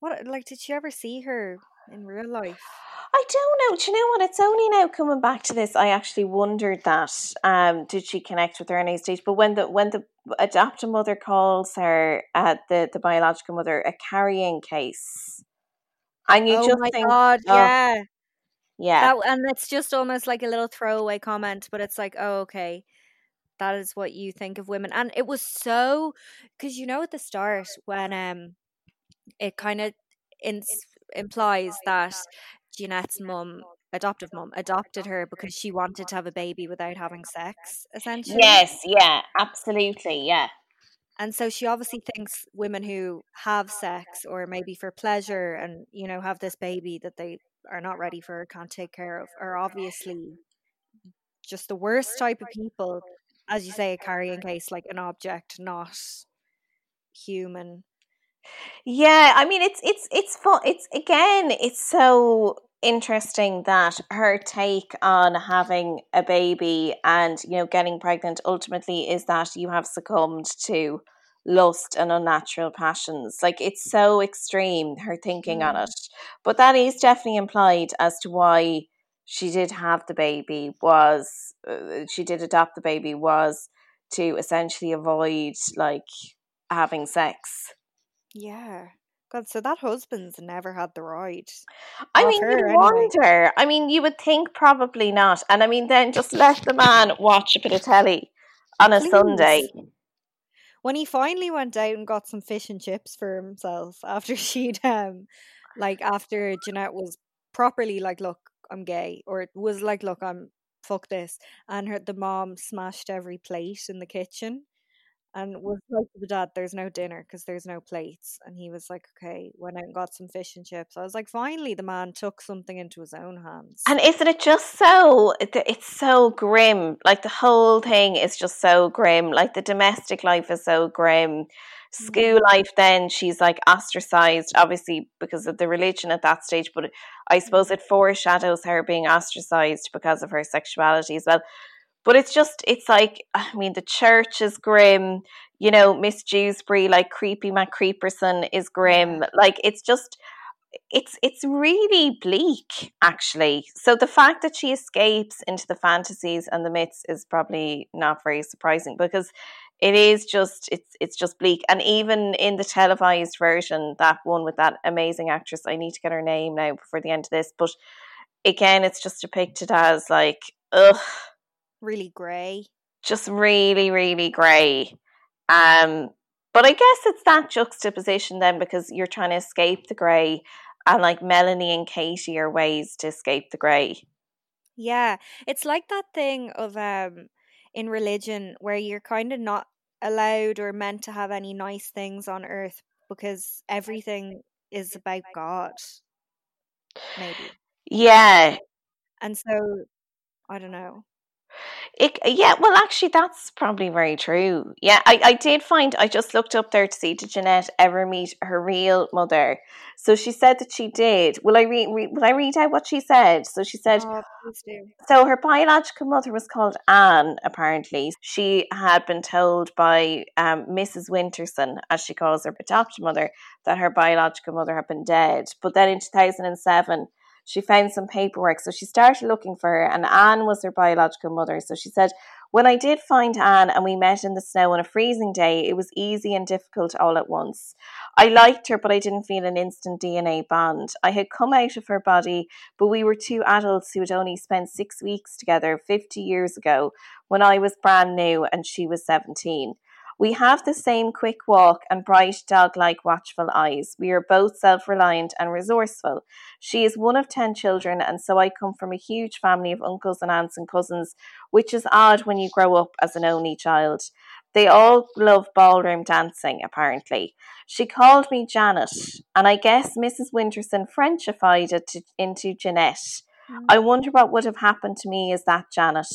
what? Like, did she ever see her in real life? I don't know. Do you know what? It's only now coming back to this, I actually wondered that. Did she connect with her at any stage? But when the adoptive mother calls her, the biological mother, a carrying case, and you yeah, that, and it's just almost like a little throwaway comment, but it's like, oh, okay, that is what you think of women. And it was so, because, you know, at the start when it kind of implies that Jeanette's mum, adoptive mum, adopted her because she wanted to have a baby without having sex, essentially. Yes, yeah, absolutely, yeah. And so she obviously thinks women who have sex or maybe for pleasure and, you know, have this baby that they are not ready for, can't take care of, are obviously just the worst type of people, as you say, a carrying case, like an object, not human. Yeah, I mean, it's fun. It's, again, it's so interesting that her take on having a baby and, you know, getting pregnant ultimately is that you have succumbed to lust and unnatural passions. Like, it's so extreme, her thinking on it. But that is definitely implied as to why she did have the baby, was she did adopt the baby, was to essentially avoid, like, having sex. Yeah. God, so that husband's never had the right. I mean, you wonder. I mean, you would think probably not. And I mean, then just let the man watch a bit of telly on a Sunday. When he finally went out and got some fish and chips for himself after she'd, after Jeanette was properly like, look, I'm gay, or it was like, look, I'm, fuck this. And the mom smashed every plate in the kitchen. And was like to the dad, there's no dinner because there's no plates. And he was like, okay, went out and got some fish and chips. I was like, finally, the man took something into his own hands. And isn't it just so, it's so grim. Like, the whole thing is just so grim. Like, the domestic life is so grim. School life, then she's like ostracized, obviously, because of the religion at that stage. But I suppose it foreshadows her being ostracized because of her sexuality as well. But it's just, it's like, I mean, the church is grim, you know, Miss Jewsbury, like creepy MacCreeperson is grim. Like, it's just, it's really bleak, actually. So the fact that she escapes into the fantasies and the myths is probably not very surprising, because it is just, it's just bleak. And even in the televised version, that one with that amazing actress, I need to get her name now before the end of this. But again, it's just depicted as like, ugh. Really grey. Just really, really grey. But I guess it's that juxtaposition then, because you're trying to escape the grey, and like Melanie and Katie are ways to escape the grey. Yeah. It's like that thing of in religion where you're kind of not allowed or meant to have any nice things on earth because everything is about God. Maybe. Yeah. And so, I don't know. Well, actually, that's probably very true. Yeah, I did find, I just looked up there to see, did Jeanette ever meet her real mother? So she said that she did. Will I read out what she said? So she said, so her biological mother was called Anne, apparently. She had been told by Mrs. Winterson, as she calls her adopted mother, that her biological mother had been dead. But then in 2007... she found some paperwork, so she started looking for her, and Anne was her biological mother. So she said, when I did find Anne and we met in the snow on a freezing day, it was easy and difficult all at once. I liked her, but I didn't feel an instant DNA bond. I had come out of her body, but we were two adults who had only spent 6 weeks together 50 years ago when I was brand new and she was 17. We have the same quick walk and bright dog-like watchful eyes. We are both self-reliant and resourceful. She is one of 10 children, and so I come from a huge family of uncles and aunts and cousins, which is odd when you grow up as an only child. They all love ballroom dancing, apparently. She called me Janet, and I guess Mrs. Winterson Frenchified it into Jeanette. I wonder what would have happened to me as that Janet.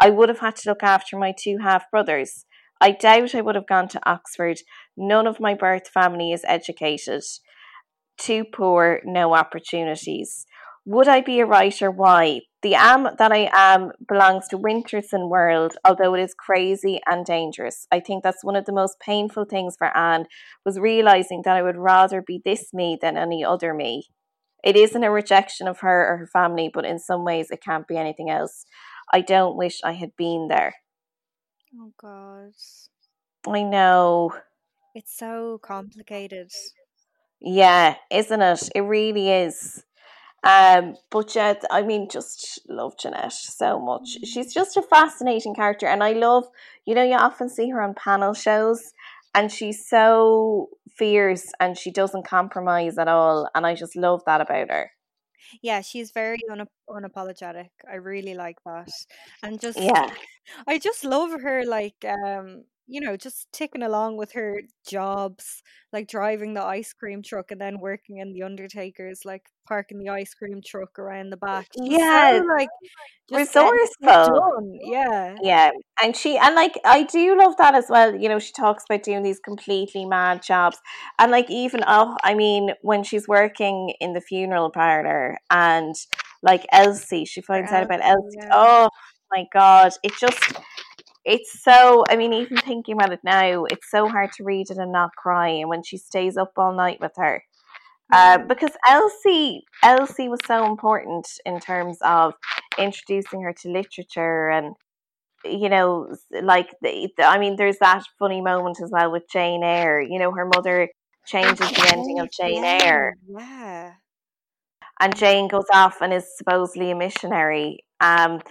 I would have had to look after my two half-brothers. I doubt I would have gone to Oxford. None of my birth family is educated. Too poor, no opportunities. Would I be a writer? Why? The am that I am belongs to Winterson world, although it is crazy and dangerous. I think that's one of the most painful things for Anne, was realising that I would rather be this me than any other me. It isn't a rejection of her or her family, but in some ways it can't be anything else. I don't wish I had been there. Oh, God. I know. It's so complicated. Yeah, isn't it? It really is. But yeah, I mean, just love Jeanette so much. She's just a fascinating character. And I love, you know, you often see her on panel shows and she's so fierce and she doesn't compromise at all. And I just love that about her. Yeah, she's very unapologetic. I really like that. And just I just love her, like just ticking along with her jobs, like driving the ice cream truck and then working in the undertakers, like parking the ice cream truck around the back. Resourceful. Yeah. And like, I do love that as well. You know, she talks about doing these completely mad jobs, and like even when she's working in the funeral parlor and like Elsie, she finds out about Elsie. Yeah. Oh my God, it's so, even thinking about it now, it's so hard to read it and not cry. And when she stays up all night with her, because Elsie was so important in terms of introducing her to literature. And, there's that funny moment as well with Jane Eyre. You know, her mother changes the ending of Jane Eyre. Yeah. And Jane goes off and is supposedly a missionary. And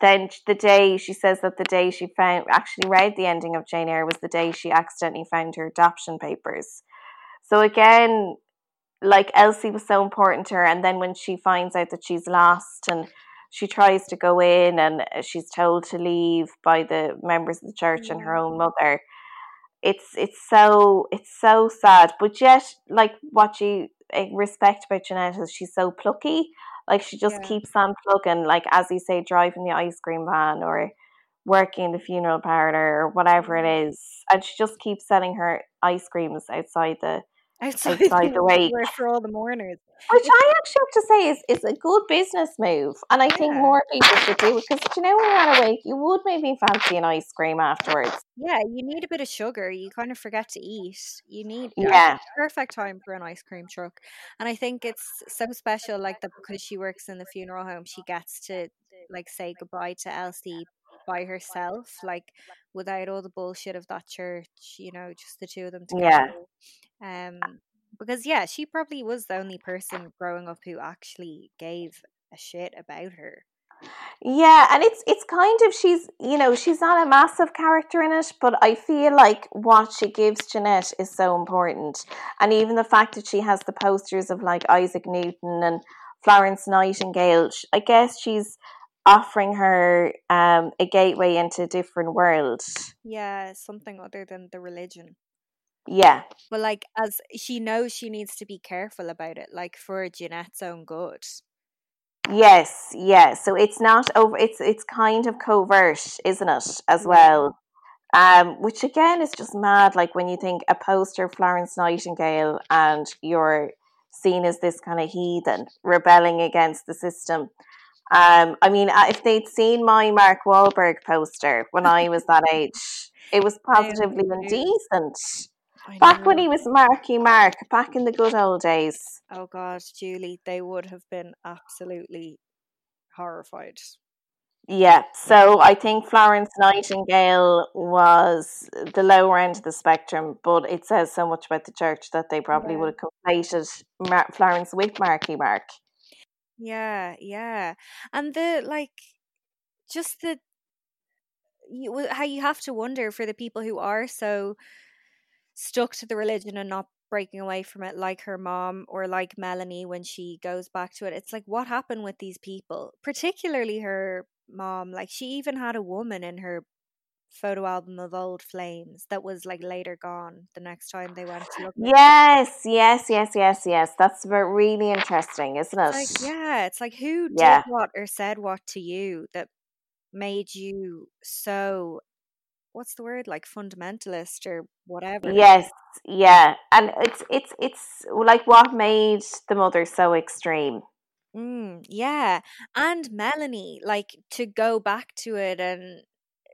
then she says that the day she read the ending of Jane Eyre was the day she accidentally found her adoption papers. So again, like, Elsie was so important to her. And then when she finds out that she's lost and she tries to go in and she's told to leave by the members of the church and her own mother, it's so sad. But yet, like, what you respect about Jeanette is she's so plucky. Like, she just keeps on plugging, like, as you say, driving the ice cream van or working in the funeral parlor or whatever it is. And she just keeps selling her ice creams outside the wake. For all the mourners. Which I actually have to say is a good business move. And I think more people should do it. Because, when you're on a wake, you would maybe fancy an ice cream afterwards. Yeah, you need a bit of sugar. You kind of forget to eat. You need perfect time for an ice cream truck. And I think it's so special, like, that because she works in the funeral home, she gets to, like, say goodbye to Elsie by herself, like, without all the bullshit of that church, just the two of them together. Yeah. Because, she probably was the only person growing up who actually gave a shit about her. Yeah, and it's kind of, she's, she's not a massive character in it, but I feel like what she gives Jeanette is so important. And even the fact that she has the posters of, like, Isaac Newton and Florence Nightingale, I guess she's offering her a gateway into different worlds. Yeah, something other than the religion. Yeah. But, like, as she knows, she needs to be careful about it, like, for Jeanette's own good. Yes, yeah. So it's not over. It's kind of covert, isn't it? As well, which again is just mad. Like, when you think a poster of Florence Nightingale and you're seen as this kind of heathen rebelling against the system. If they'd seen my Mark Wahlberg poster when I was that age, it was positively indecent. Back when he was Marky Mark, back in the good old days. Oh, God, Julie, they would have been absolutely horrified. Yeah, so I think Florence Nightingale was the lower end of the spectrum, but it says so much about the church that they probably would have conflated Florence with Marky Mark. Yeah. And how you have to wonder for the people who are so stuck to the religion and not breaking away from it, like her mom or like Melanie when she goes back to it. It's like, what happened with these people, particularly her mom? Like, she even had a woman in her photo album of old flames that was, like, later gone the next time they went to look. Yes. That's really interesting, isn't it? It's like who did what or said what to you that made you so, what's the word, like, fundamentalist or whatever. Yes, yeah. And it's like, what made the mother so extreme? Yeah. And Melanie, like, to go back to it and.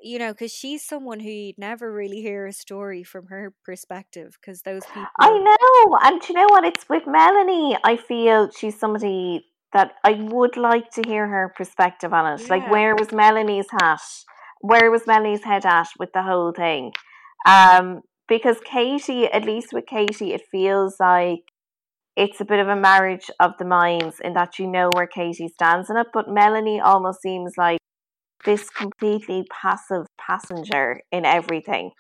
Because she's someone who you'd never really hear a story from her perspective, because those people... I know, and do you know what? It's with Melanie, I feel she's somebody that I would like to hear her perspective on it. Yeah. Like, where was Melanie's hat? Where was Melanie's head at with the whole thing? Because Katie, at least with Katie, it feels like it's a bit of a marriage of the minds in that you know where Katie stands in it, but Melanie almost seems like this completely passive passenger in everything.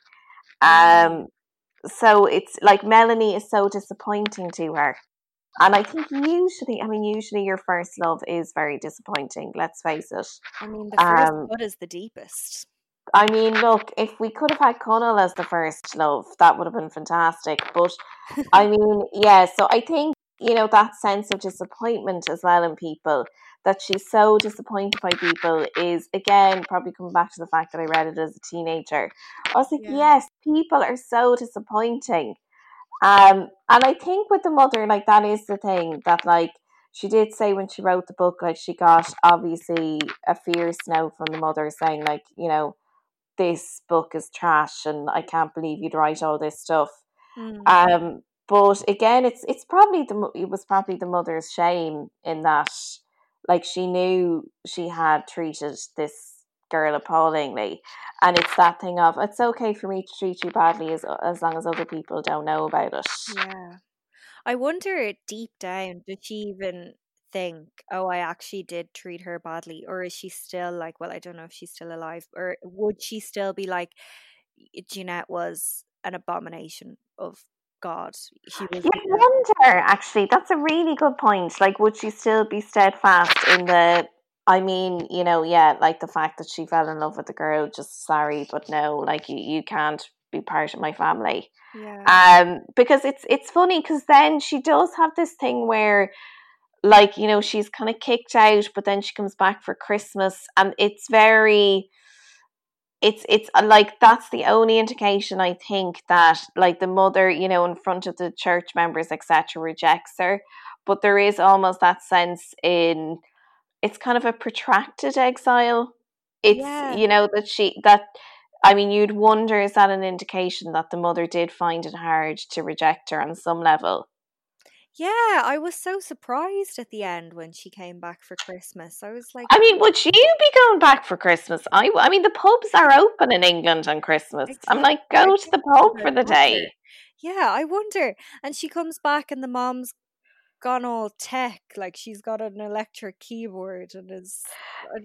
So it's like Melanie is so disappointing to her. And I think usually your first love is very disappointing, let's face it. I mean, the first love is the deepest. I mean, look, if we could have had Connell as the first love, that would have been fantastic. But, I mean, yeah, so I think, you know, that sense of disappointment as well in people, that she's so disappointed by people is, again, probably coming back to the fact that I read it as a teenager. I was like, yes, people are so disappointing. And I think with the mother, like, that is the thing that, like, she did say when she wrote the book, like, she got obviously a fierce note from the mother saying, like, you know, this book is trash and I can't believe you'd write all this stuff. But again, it's probably it was probably the mother's shame in that, like, she knew she had treated this girl appallingly, and it's that thing of, it's okay for me to treat you badly as long as other people don't know about it. Yeah, I wonder deep down, did she even think, oh, I actually did treat her badly? Or is she still like, well, I don't know if she's still alive, or would she still be like, Jeanette was an abomination of God? She was. I wonder, actually, that's a really good point. Like, would she still be steadfast in the, I mean, you know, yeah, like the fact that she fell in love with the girl, just sorry, but no, like, you can't be part of my family. Yeah. Because it's funny, because then she does have this thing where, like, you know, she's kind of kicked out, but then she comes back for Christmas, and it's very, it's like, that's the only indication, I think, that, like, the mother, you know, in front of the church members, etc., rejects her. But there is almost that sense in, it's kind of a protracted exile. It's, you know, that I mean, you'd wonder, is that an indication that the mother did find it hard to reject her on some level? Yeah, I was so surprised at the end when she came back for Christmas. I was like... I mean, would you be going back for Christmas? I mean, the pubs are open in England on Christmas. Exactly. I'm like, go to the pub for the day. Yeah, I wonder. And she comes back and the mom's gone all tech, like she's got an electric keyboard and is...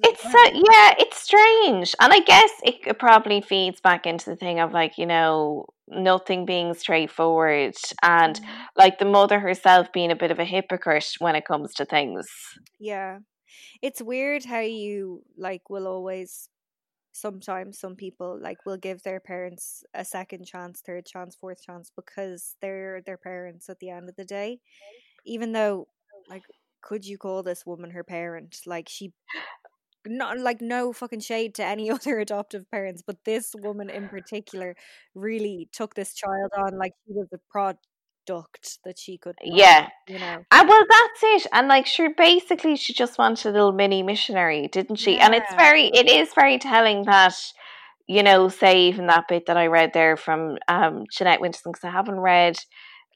it's strange. And I guess it probably feeds back into the thing of, like, you know, nothing being straightforward, and like the mother herself being a bit of a hypocrite when it comes to things. Yeah, it's weird how you, like, will always, sometimes some people, like, will give their parents a second chance, third chance, fourth chance, because they're their parents at the end of the day, even though, like, could you call this woman her parent? Like, she, not like, no fucking shade to any other adoptive parents, but this woman in particular really took this child on like she was a product that she could buy, you know. And well, that's it. And like, she just wanted a little mini missionary, didn't she? And it is very telling that, you know, say even that bit that I read there from Jeanette Winterson, because I haven't read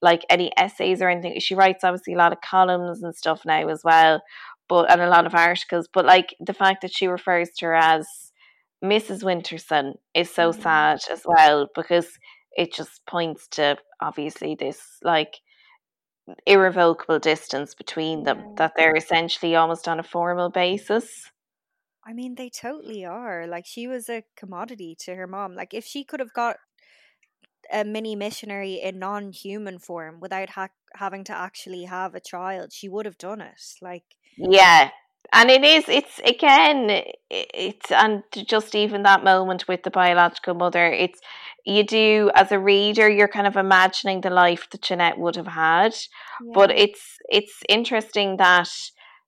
like any essays or anything. She writes obviously a lot of columns and stuff now as well, and a lot of articles, but like the fact that she refers to her as Mrs. Winterson is so sad as well, because it just points to obviously this like irrevocable distance between them, that they're essentially almost on a formal basis. I mean, they totally are. Like, she was a commodity to her mom. Like, if she could have got a mini missionary in non-human form without having to actually have a child, she would have done it. Like, yeah. And it's and just even that moment with the biological mother, it's, you do as a reader, you're kind of imagining the life that Jeanette would have had, but it's interesting that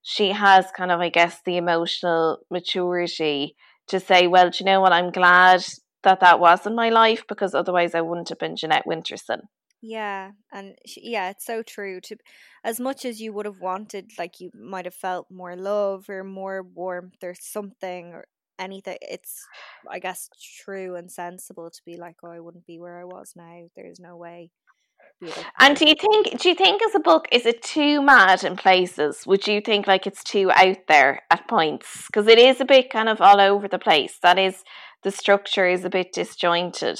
she has kind of, I guess, the emotional maturity to say, well, do you know what, I'm glad that wasn't my life, because otherwise I wouldn't have been Jeanette Winterson. Yeah, and it's so true. To as much as you would have wanted, like, you might have felt more love or more warmth or something or anything, it's, I guess, true and sensible to be like, oh, I wouldn't be where I was now, there's no way. And do you think as a book, is it too mad in places? Would you think like it's too out there at points? Because it is a bit kind of all over the place. That is, the structure is a bit disjointed.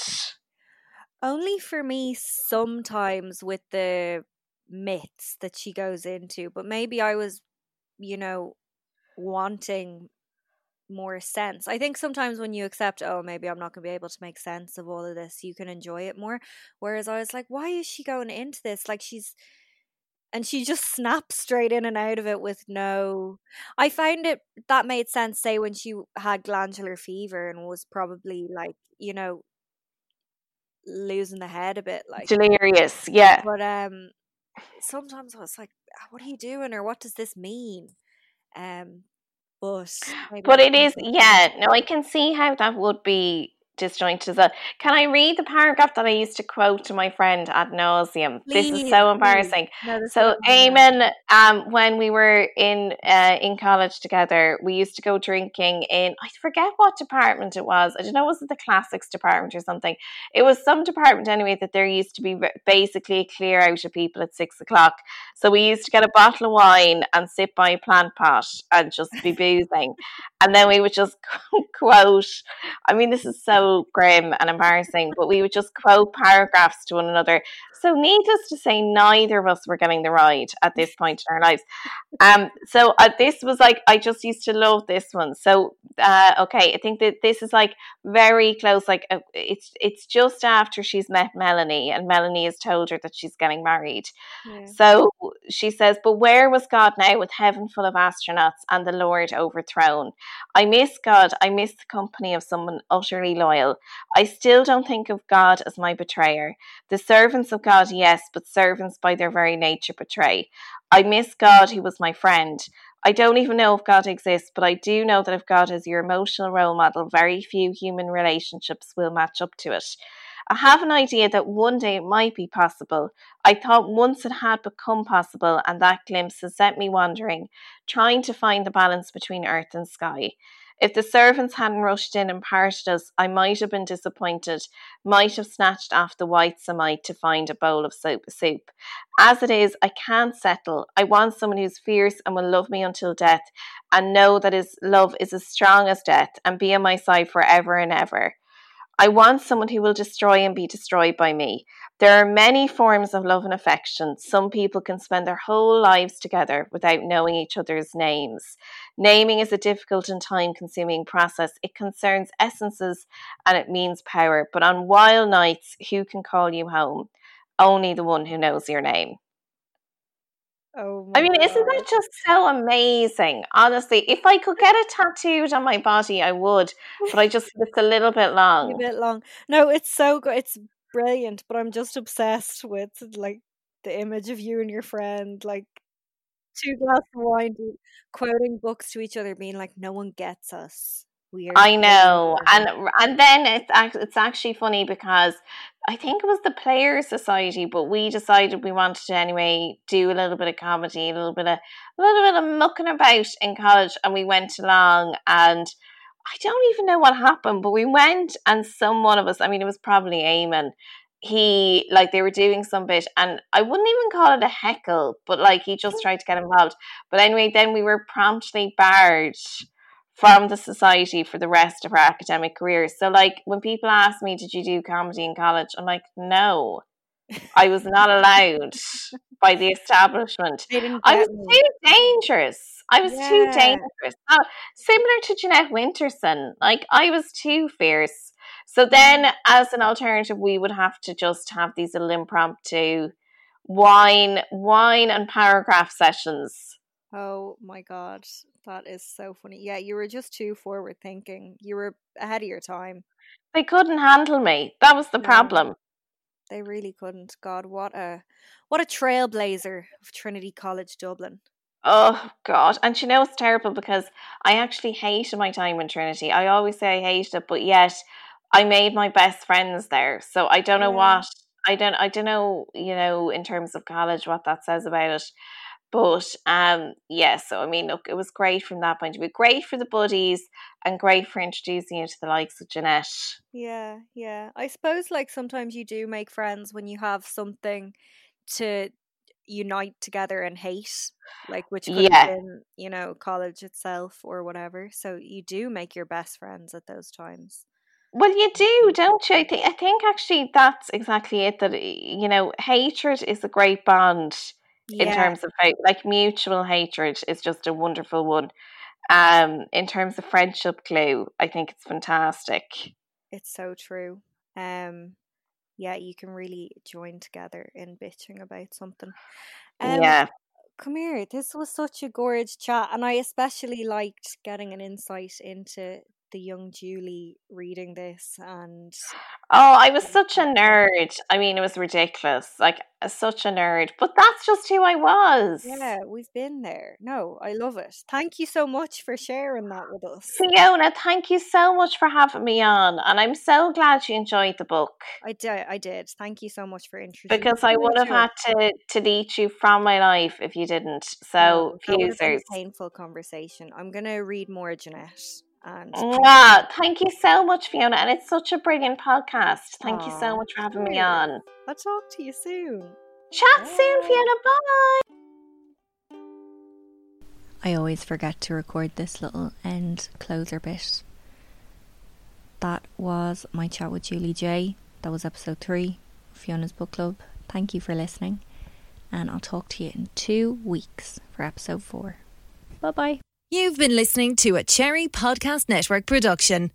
Only for me sometimes with the myths that she goes into, but maybe I was, you know, wanting more sense. I think sometimes when you accept, oh, maybe I'm not going to be able to make sense of all of this, you can enjoy it more. Whereas I was like, why is she going into this? Like, she's And she just snaps straight in and out of it with no... I found it, that made sense, say, when she had glandular fever and was probably, like, you know, losing the head a bit. Like delirious, yeah. But sometimes I was like, what are you doing? Or what does this mean? But it is, yeah. No, I can see how that would be disjointed as well. Can I read the paragraph that I used to quote to my friend ad nauseum? Please, this is so embarrassing. No, so Eamon, when we were in college together, we used to go drinking in, I forget what department it was. I don't know, was it the classics department or something? It was some department anyway, that there used to be basically a clear out of people at 6 o'clock. So we used to get a bottle of wine and sit by a plant pot and just be boozing. And then we would just quote, I mean, this is so grim and embarrassing, but we would just quote paragraphs to one another. So needless to say, neither of us were getting the ride at this point in our lives. This was like, I just used to love this one. So okay, I think that this is like very close, like it's just after she's met Melanie, and Melanie has told her that she's getting married. Yeah. So she says, but where was God now with heaven full of astronauts and the Lord overthrown? I miss God. I miss the company of someone utterly loyal. I still don't think of God as my betrayer. The servants of God, yes, but servants by their very nature betray. I miss God, who was my friend. I don't even know if God exists, but I do know that if God is your emotional role model, very few human relationships will match up to it. I have an idea that one day it might be possible. I thought once it had become possible, and that glimpse has set me wandering, trying to find the balance between earth and sky. If the servants hadn't rushed in and parted us, I might have been disappointed, might have snatched off the white samite to find a bowl of soup. As it is, I can't settle. I want someone who's fierce and will love me until death, and know that his love is as strong as death, and be on my side forever and ever. I want someone who will destroy and be destroyed by me. There are many forms of love and affection. Some people can spend their whole lives together without knowing each other's names. Naming is a difficult and time-consuming process. It concerns essences and it means power. But on wild nights, who can call you home? Only the one who knows your name. Oh, I mean, isn't that just so amazing? Honestly, if I could get it tattooed on my body, I would. But I just, it's a little bit long. A bit long. No, it's so good. It's brilliant. But I'm just obsessed with, like, the image of you and your friend, like, two glasses of wine, quoting books to each other, being like, no one gets us. Weird. I know. And then it's actually funny because I think it was the Player Society, but we decided we wanted to anyway do a little bit of comedy, a little bit of mucking about in college, and we went along, and I don't even know what happened, but we went, and one of us, I mean, it was probably Eamon, he, like, they were doing some bit, and I wouldn't even call it a heckle, but, like, he just tried to get involved. But anyway, then we were promptly barred from the society for the rest of our academic careers. So, like, when people ask me, did you do comedy in college? I'm like, no, I was not allowed by the establishment. I was too dangerous. Too dangerous. Similar to Jeanette Winterson, like, I was too fierce. So then, as an alternative, we would have to just have these little impromptu wine and paragraph sessions. Oh my God, that is so funny. Yeah, you were just too forward thinking. You were ahead of your time. They couldn't handle me. That was the problem. They really couldn't. God, what a trailblazer of Trinity College Dublin. Oh God. And you know, it's terrible because I actually hated my time in Trinity. I always say I hated it, but yet I made my best friends there. So I don't know what, I don't know, you know, in terms of college, what that says about it. But, yeah, so, I mean, look, it was great from that point of view. Great for the buddies and great for introducing you to the likes of Jeanette. Yeah, yeah. I suppose, like, sometimes you do make friends when you have something to unite together and hate, like, which could have been, you know, college itself or whatever. So you do make your best friends at those times. Well, you do, don't you? I think actually that's exactly it, that, you know, hatred is a great bond. Yeah. In terms of, like, mutual hatred is just a wonderful one. In terms of friendship glue, I think it's fantastic. It's so true. Yeah, you can really join together in bitching about something. Yeah. Come here. This was such a gorgeous chat, and I especially liked getting an insight into the young Julie reading this. And oh, I was such a nerd. I mean, it was ridiculous. Like, such a nerd. But that's just who I was. Yeah, we've been there. No, I love it. Thank you so much for sharing that with us. Fiona, thank you so much for having me on. And I'm so glad you enjoyed the book. I did. Thank you so much for introducing me. Because I would have had to delete you from my life if you didn't. So, users. That was a painful conversation. I'm going to read more Jeanette. And thank you so much, Fiona, and it's such a brilliant podcast. Thank you so much for having me on. I'll talk to you soon. Chat soon, Fiona. Bye. I always forget to record this little end closer bit. That was my chat with Julie J. That was episode 3, Fiona's Book Club. Thank you for listening, and I'll talk to you in 2 weeks for episode 4. Bye bye. You've been listening to a Cherry Podcast Network production.